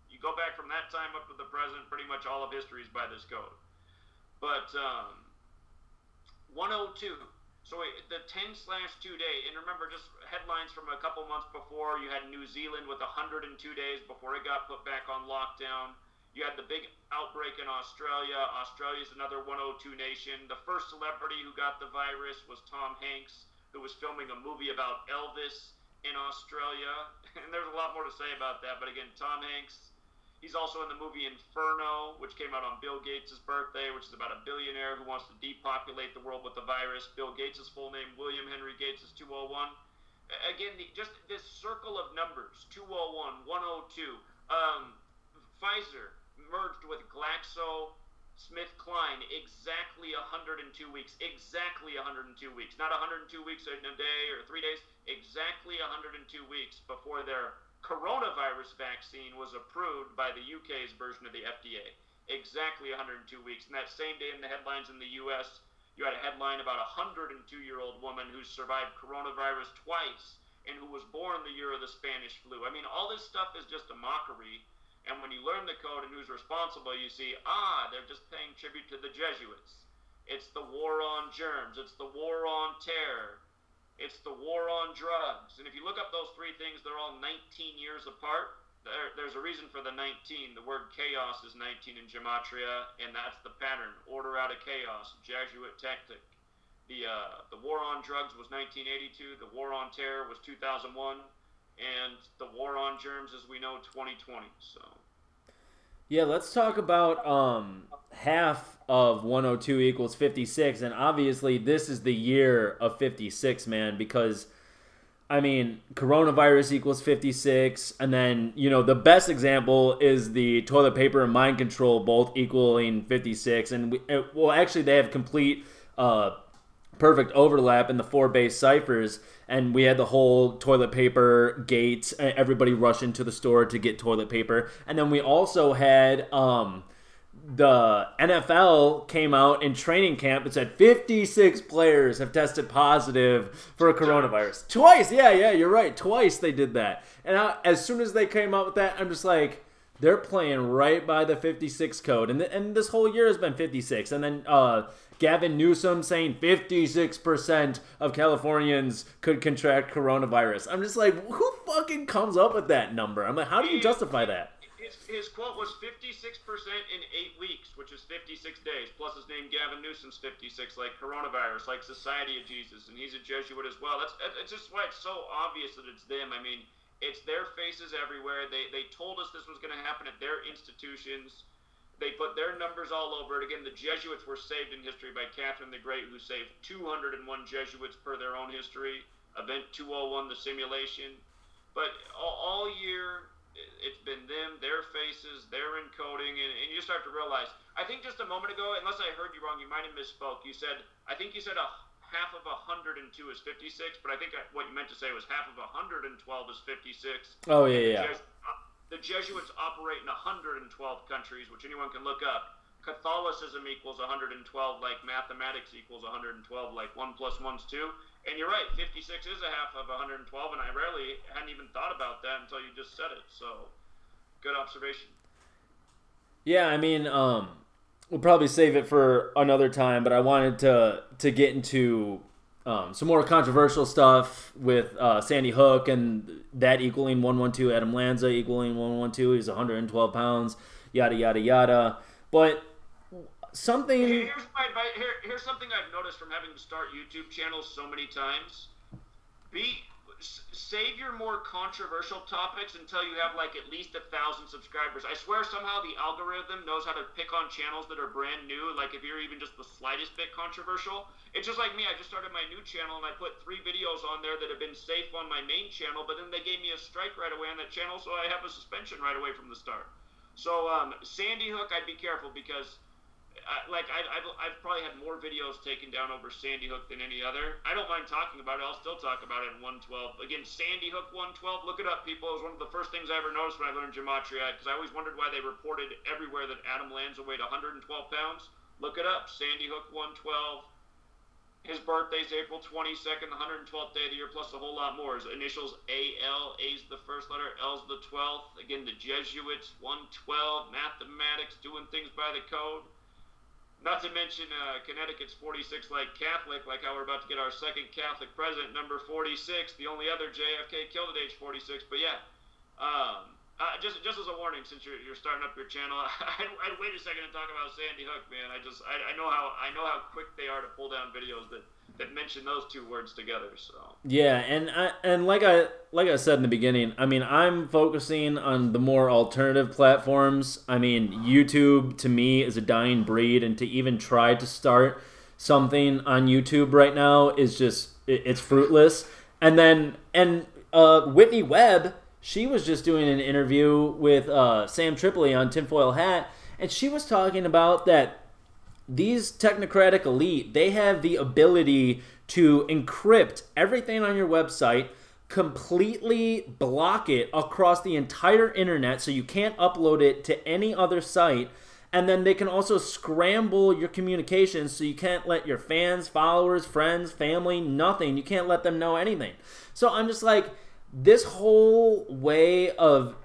You go back from that time up to the present, pretty much all of history is by this code. But 102, so the 10/2 day, and remember just headlines from a couple months before, you had New Zealand with 102 days before it got put back on lockdown. You had the big outbreak in Australia. Australia's another 102 nation. The first celebrity who got the virus was Tom Hanks, who was filming a movie about Elvis in Australia. And there's a lot more to say about that, but again, Tom Hanks... He's also in the movie Inferno, which came out on Bill Gates' birthday, which is about a billionaire who wants to depopulate the world with the virus. Bill Gates' full name, William Henry Gates, is 201. Again, just this circle of numbers, 201, 102. Pfizer merged with GlaxoSmithKline exactly 102 weeks. Exactly 102 weeks. Not 102 weeks in a day or 3 days. Exactly 102 weeks before their coronavirus vaccine was approved by the UK's version of the FDA. Exactly 102 weeks. And that same day in the headlines in the US, you had a headline about a 102-year-old woman who survived coronavirus twice and who was born the year of the Spanish flu. I mean, all this stuff is just a mockery. And when you learn the code and who's responsible, you see, they're just paying tribute to the Jesuits. It's the war on germs. It's the war on terror. It's the war on drugs. And if you look up those three things, they're all 19 years apart. There's a reason for the 19. The word chaos is 19 in Gematria, and that's the pattern. Order out of chaos, Jesuit tactic. The war on drugs was 1982. The war on terror was 2001. And the war on germs, as we know, 2020. So, yeah, let's talk about half of 102 equals 56, and obviously this is the year of 56, man, because, I mean, coronavirus equals 56, and then, you know, the best example is the toilet paper and mind control both equaling 56, and, well, actually they have complete perfect overlap in the four base ciphers, and we had the whole toilet paper gate, everybody rushing to the store to get toilet paper. And then we also had the NFL came out in training camp and said 56 players have tested positive for coronavirus. Twice. Yeah, you're right. Twice they did that. And as soon as they came out with that, I'm just like, they're playing right by the 56 code. And this whole year has been 56. And then Gavin Newsom saying 56% of Californians could contract coronavirus. I'm just like, who fucking comes up with that number? I'm like, how do you justify that? His quote was 56% in 8 weeks, which is 56 days, plus his name Gavin Newsom's 56, like coronavirus, like Society of Jesus, and he's a Jesuit as well. That's just why it's so obvious that it's them. I mean, it's their faces everywhere. They told us this was going to happen at their institutions. They put their numbers all over it. Again, the Jesuits were saved in history by Catherine the Great, who saved 201 Jesuits per their own history. Event 201, the simulation. But all year, it's been them, their faces, their encoding, and you start to realize. I think just a moment ago, unless I heard you wrong, you might have misspoke. You said, I think you said a half of 102 is 56, but I think what you meant to say was half of 112 is 56. Oh, yeah. The Jesuits operate in 112 countries, which anyone can look up. Catholicism equals 112, like mathematics equals 112, like 1 plus 1's 2. And you're right, 56 is a half of 112, and I hadn't even thought about that until you just said it. So, good observation. Yeah, I mean, we'll probably save it for another time, but I wanted to get into some more controversial stuff with Sandy Hook and that equaling 112, Adam Lanza equaling 112, he's 112 pounds, yada, yada, yada. But... Here's my advice. Here's something I've noticed from having to start YouTube channels so many times. Save your more controversial topics until you have like at least 1,000 subscribers. I swear somehow the algorithm knows how to pick on channels that are brand new. Like if you're even just the slightest bit controversial, it's just like me. I just started my new channel and I put 3 videos on there that have been safe on my main channel, but then they gave me a strike right away on that channel, so I have a suspension right away from the start. So Sandy Hook, I'd be careful because. I've probably had more videos taken down over Sandy Hook than any other. I don't mind talking about it. I'll still talk about it in 112. Again, Sandy Hook 112, look it up, people. It was one of the first things I ever noticed when I learned Gematria, because I always wondered why they reported everywhere that Adam Lanza weighed 112 pounds. Look it up, Sandy Hook 112. His birthday's April 22nd, the 112th day of the year, plus a whole lot more. His initials AL, A's the first letter, L's the 12th. Again, the Jesuits, 112, mathematics, doing things by the code. Not to mention Connecticut's 46 like Catholic, like how we're about to get our second Catholic president, number 46, the only other JFK killed at age 46. But yeah, just as a warning, since you're starting up your channel, I'd wait a second to talk about Sandy Hook, man. I know how quick they are to pull down videos that mention those two words together. So yeah, and like I said in the beginning, I mean, I'm focusing on the more alternative platforms. I mean, YouTube to me is a dying breed, and to even try to start something on YouTube right now is just it's fruitless. And then Whitney Webb, she was just doing an interview with Sam Tripoli on Tinfoil Hat, and she was talking about that. These technocratic elite, they have the ability to encrypt everything on your website, completely block it across the entire internet so you can't upload it to any other site, and then they can also scramble your communications so you can't let your fans, followers, friends, family, nothing. You can't let them know anything. So I'm just like, this whole way of,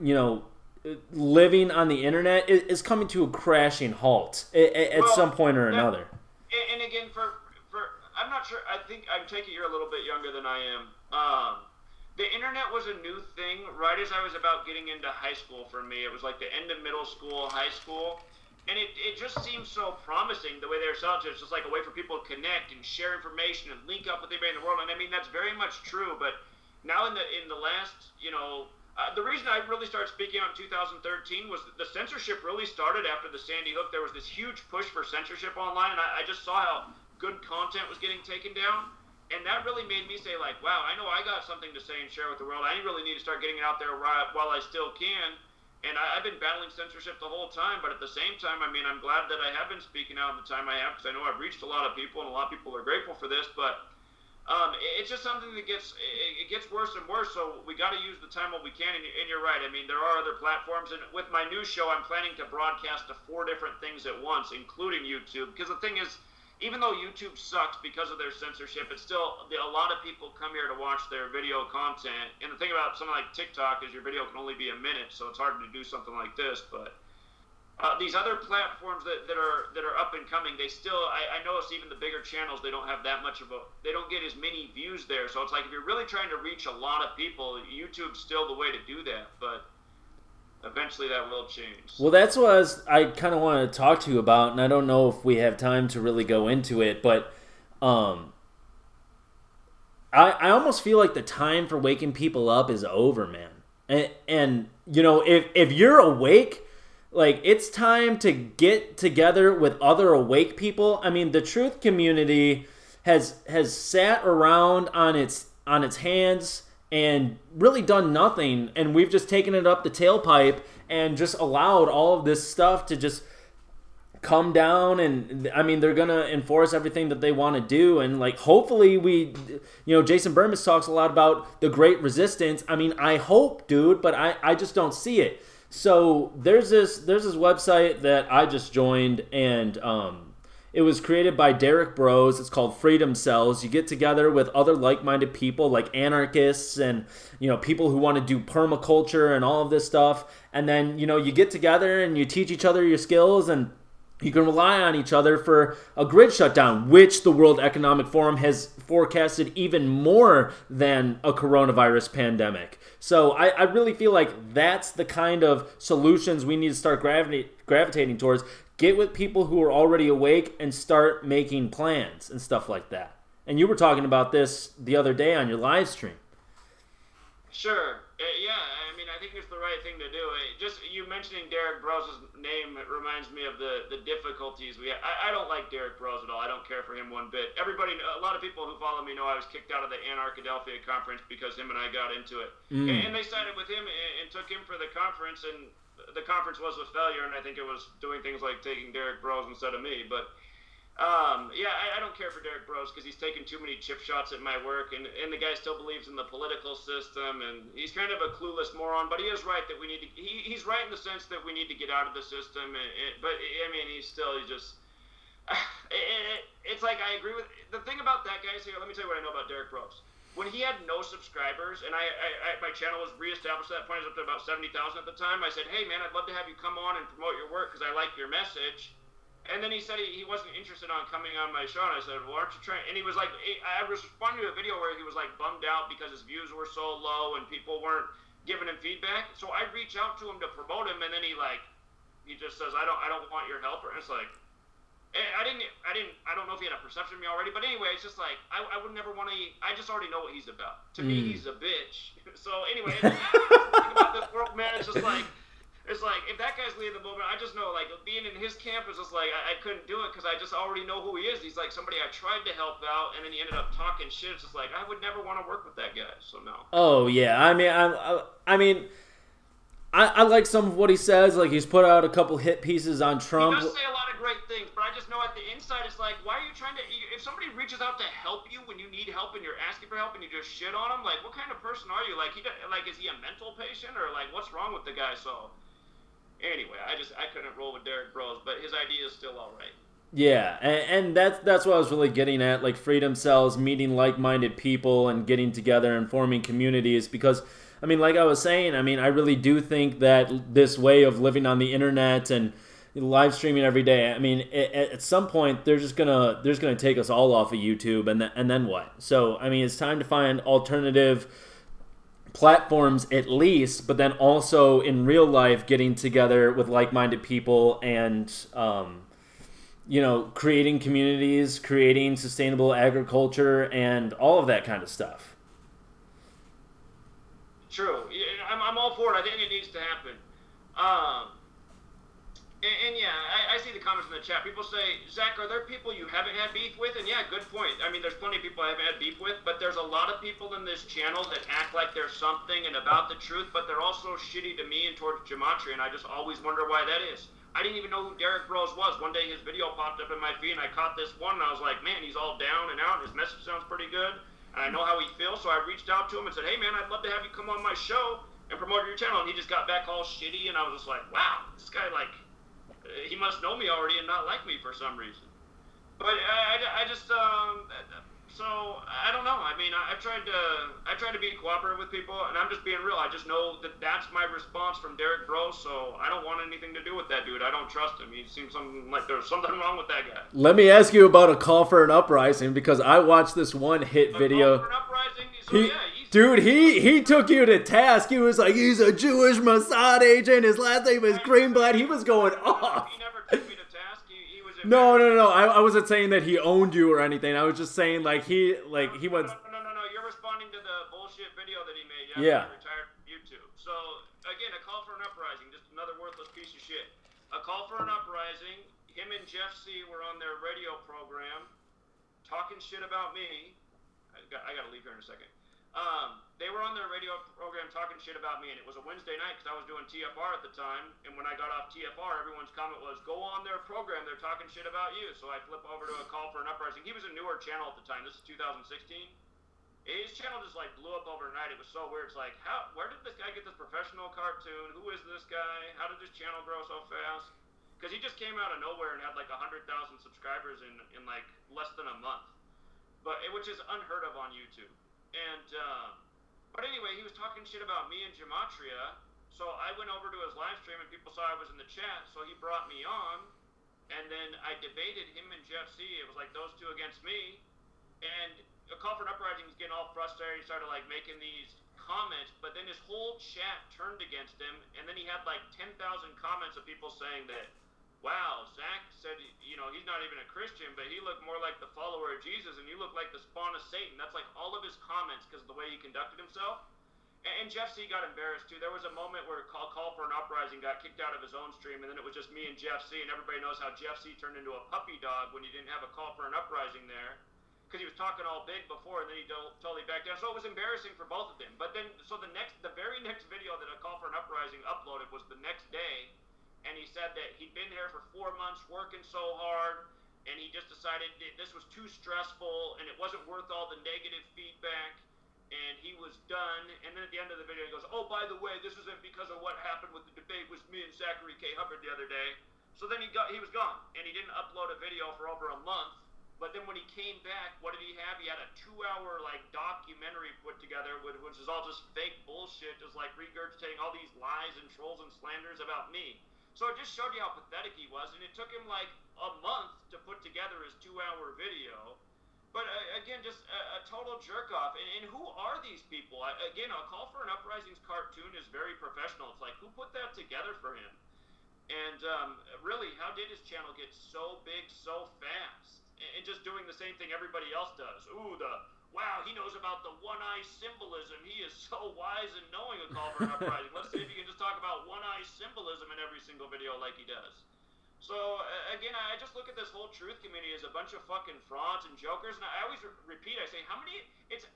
living on the internet is coming to a crashing halt at some point or another. And again, for I'm not sure. I think I'm taking you're a little bit younger than I am. The internet was a new thing right as I was about getting into high school for me. It was like the end of middle school, high school. And it just seems so promising the way they're selling it. It's just like a way for people to connect and share information and link up with everybody in the world. And I mean, that's very much true. But now in the last, the reason I really started speaking out in 2013 was that the censorship really started after the Sandy Hook. There was this huge push for censorship online, and I just saw how good content was getting taken down. And that really made me say, like, wow, I know I got something to say and share with the world. I really need to start getting it out there while I still can. And I've been battling censorship the whole time, but at the same time, I mean, I'm glad that I have been speaking out the time I have, because I know I've reached a lot of people, and a lot of people are grateful for this, but it's just something that gets worse and worse, so we got to use the time while we can, and you're right. I mean, there are other platforms, and with my new show, I'm planning to broadcast to 4 different things at once, including YouTube, because the thing is, even though YouTube sucks because of their censorship, it's still a lot of people come here to watch their video content. And the thing about something like TikTok is your video can only be a minute, so it's hard to do something like this. But these other platforms that are up and coming, they still, I notice even the bigger channels, they don't have that much of a, they don't get as many views there. So it's like if you're really trying to reach a lot of people, YouTube's still the way to do that. But eventually that will change. Well, that's what I kind of want to talk to you about, and I don't know if we have time to really go into it, but I almost feel like the time for waking people up is over, man. And you know, if you're awake, like, it's time to get together with other awake people. I mean, the truth community has sat around on its hands and really done nothing, and we've just taken it up the tailpipe and just allowed all of this stuff to just come down. And I mean, they're gonna enforce everything that they want to do, and like, hopefully we, you know, Jason Burmis talks a lot about the Great Resistance. I mean, I hope, dude, but I just don't see it. So there's this website that I just joined, and it was created by Derek Bros. It's called Freedom Cells. You get together with other like-minded people like anarchists and, you know, people who want to do permaculture and all of this stuff. And then, you know, you get together and you teach each other your skills, and you can rely on each other for a grid shutdown, which the World Economic Forum has forecasted even more than a coronavirus pandemic. So I really feel like that's the kind of solutions we need to start gravitating towards. Get with people who are already awake and start making plans and stuff like that. And you were talking about this the other day on your live stream. Sure. Yeah, I mean, I think it's the right thing to do. Just you mentioning Derek Bros' name, it reminds me of the difficulties we had. I don't like Derek Bros at all. I don't care for him one bit. Everybody, a lot of people who follow me know I was kicked out of the Anarchadelphia conference because him and I got into it. And they sided with him and took him for the conference, and the conference was a failure, and I think it was doing things like taking Derek Bros instead of me. But I don't care for Derek Bros because he's taken too many chip shots at my work, and the guy still believes in the political system, and he's kind of a clueless moron. But he is right that we need to. He's right in the sense that we need to get out of the system. But I mean, he's just. It's like I agree with the thing about that guy. Let me tell you what I know about Derek Bros. When he had no subscribers, and my channel was reestablished at that point, it was up to about 70,000 at the time, I said, hey, man, I'd love to have you come on and promote your work because I like your message. And then he said he wasn't interested on coming on my show, and I said, well, aren't you trying? And he was like, I responded to a video where he was like bummed out because his views were so low and people weren't giving him feedback. So I reach out to him to promote him, and then he just says, I don't want your help. And it's like, I don't know if he had a perception of me already, but anyway, it's just like, I would never want to, I just already know what he's about. To me, he's a bitch. So anyway, and the about the world, man, it's like, if that guy's leading the movement, I just know, like, being in his camp is just like, I couldn't do it because I just already know who he is. He's like somebody I tried to help out, and then he ended up talking shit. It's just like, I would never want to work with that guy, so no. Oh, yeah, I mean, I like some of what he says. Like, he's put out a couple hit pieces on Trump. He does say a lot of great things, but I just know at the inside, it's like, why are you trying to... If somebody reaches out to help you when you need help and you're asking for help and you just shit on them, like, what kind of person are you? Like, is he a mental patient, or, like, what's wrong with the guy? So, anyway, I couldn't roll with Derek Bros, but his idea is still all right. Yeah, and that's what I was really getting at, like, Freedom Cells, meeting like-minded people and getting together and forming communities, because... I mean, like I was saying, I mean, I really do think that this way of living on the internet and live streaming every day, I mean, at some point they're just gonna take us all off of YouTube, and then what? So I mean, it's time to find alternative platforms at least, but then also in real life getting together with like-minded people and you know, creating communities, creating sustainable agriculture, and all of that kind of stuff. True. I'm all for it. I think it needs to happen. And yeah, I see the comments in the chat. People say, Zach, are there people you haven't had beef with? And yeah, good point. I mean, there's plenty of people I haven't had beef with, but there's a lot of people in this channel that act like they're something and about the truth, but they're also shitty to me and towards Gematria, and I just always wonder why that is. I didn't even know who Derek Bros was. One day his video popped up in my feed, and I caught this one, and I was like, man, he's all down and out, and his message sounds pretty good, and I know how he feels, so I reached out to him and said, hey, man, I'd love to have you come on my show and promote your channel, and he just got back all shitty, and I was just like, wow, this guy, like, he must know me already and not like me for some reason. But I just, so I don't know. I mean, I've tried to be cooperative with people, and I'm just being real. I just know that that's my response from Derek Bros, so I don't want anything to do with that dude. I don't trust him. He seems something like there's something wrong with that guy. Let me ask you about A Call for an Uprising, because I watched this one hit video. A Call for an Uprising? So, yeah, dude, he took you to task. He was like, he's a Jewish Mossad agent. His last name is Greenblatt. He was going off. He never took me to task. He was no. I wasn't saying that he owned you or anything. I was just saying he was. No. You're responding to the bullshit video that he made. Yeah. He retired from YouTube. So again, A Call for an Uprising. Just another worthless piece of shit. A Call for an Uprising. Him and Jeff C were on their radio program talking shit about me. I got to leave here in a second. They were on their radio program talking shit about me, and it was a Wednesday night because I was doing TFR at the time, and when I got off TFR, everyone's comment was, go on their program, they're talking shit about you. So I flip over to A Call for an Uprising. He was a newer channel at the time. This is 2016. His channel just like blew up overnight. It was so weird. It's like, where did this guy get this professional cartoon? Who is this guy? How did this channel grow so fast? Because he just came out of nowhere and had like 100,000 subscribers in like less than a month, but which is unheard of on YouTube. And, but anyway, he was talking shit about me and Gematria, so I went over to his live stream and people saw I was in the chat, so he brought me on, and then I debated him and Jeff C. It was like those two against me, and A Call for an Uprising was getting all frustrated. He started, like, making these comments, but then his whole chat turned against him, and then he had, like, 10,000 comments of people saying that, wow, Zach said, you know, he's not even a Christian, but he looked more like the follower of Jesus, and you look like the spawn of Satan. That's like all of his comments because of the way he conducted himself. And Jeff C got embarrassed, too. There was a moment where Call for an Uprising got kicked out of his own stream, and then it was just me and Jeff C, and everybody knows how Jeff C turned into a puppy dog when he didn't have A Call for an Uprising there because he was talking all big before, and then he totally backed down. So it was embarrassing for both of them. But then, so the very next video that A Call for an Uprising uploaded was the next day, and he said that he'd been there for 4 months working so hard, and he just decided that this was too stressful, and it wasn't worth all the negative feedback, and he was done. And then at the end of the video, he goes, oh, by the way, this isn't because of what happened with the debate with me and Zachary K. Hubbard the other day. So then he was gone, and he didn't upload a video for over a month. But then when he came back, what did he have? He had a 2-hour, like, documentary put together, which is all just fake bullshit, just, like, regurgitating all these lies and trolls and slanders about me. So it just showed you how pathetic he was, and it took him like a month to put together his 2-hour video. But again, just a total jerk-off. And who are these people? Again, A Call for an Uprising's cartoon is very professional. It's like, who put that together for him? And really, how did his channel get so big so fast? And just doing the same thing everybody else does. Ooh, wow, he knows about the one-eye symbolism. He is so wise in knowing A Call for an Uprising. Let's see if you can just talk about one-eye symbolism in every single video like he does. So, again, I just look at this whole truth community as a bunch of fucking frauds and jokers. And I always repeat, I say, how many...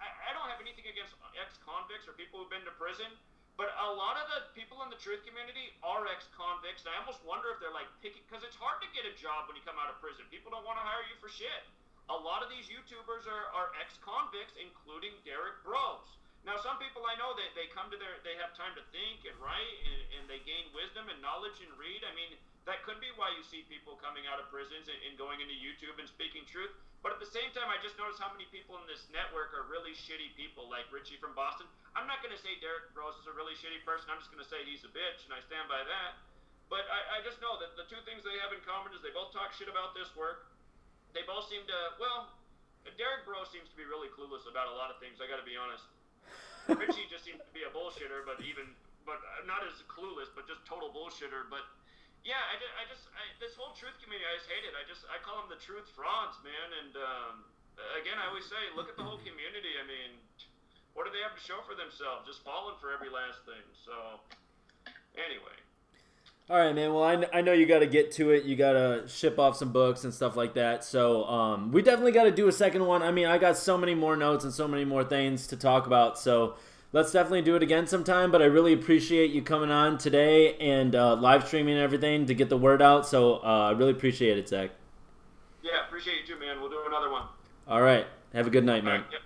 I don't have anything against ex-convicts or people who've been to prison, but a lot of the people in the truth community are ex-convicts. And I almost wonder if they're, like, picking... Because it's hard to get a job when you come out of prison. People don't want to hire you for shit. A lot of these YouTubers are ex-convicts, including Derek Bros. Now, some people I know that they come to they have time to think and write, and they gain wisdom and knowledge and read. I mean, that could be why you see people coming out of prisons and going into YouTube and speaking truth. But at the same time, I just noticed how many people in this network are really shitty people, like Richie from Boston. I'm not going to say Derek Bros is a really shitty person. I'm just going to say he's a bitch, and I stand by that. But I just know that the two things they have in common is they both talk shit about this work. They both seem to, Derek Bros seems to be really clueless about a lot of things, I gotta be honest. Richie just seems to be a bullshitter, but not as clueless, but just total bullshitter. But yeah, I just this whole truth community, I just hate it. I call them the truth frauds, man. And again, I always say, look at the whole community. I mean, what do they have to show for themselves? Just falling for every last thing. So anyway. All right, man. Well, I know you got to get to it. You got to ship off some books and stuff like that. So we definitely got to do a second one. I mean, I got so many more notes and so many more things to talk about. So let's definitely do it again sometime. But I really appreciate you coming on today and live streaming and everything to get the word out. So I really appreciate it, Zach. Yeah, appreciate you too, man. We'll do another one. All right. Have a good night, man. All right, yeah.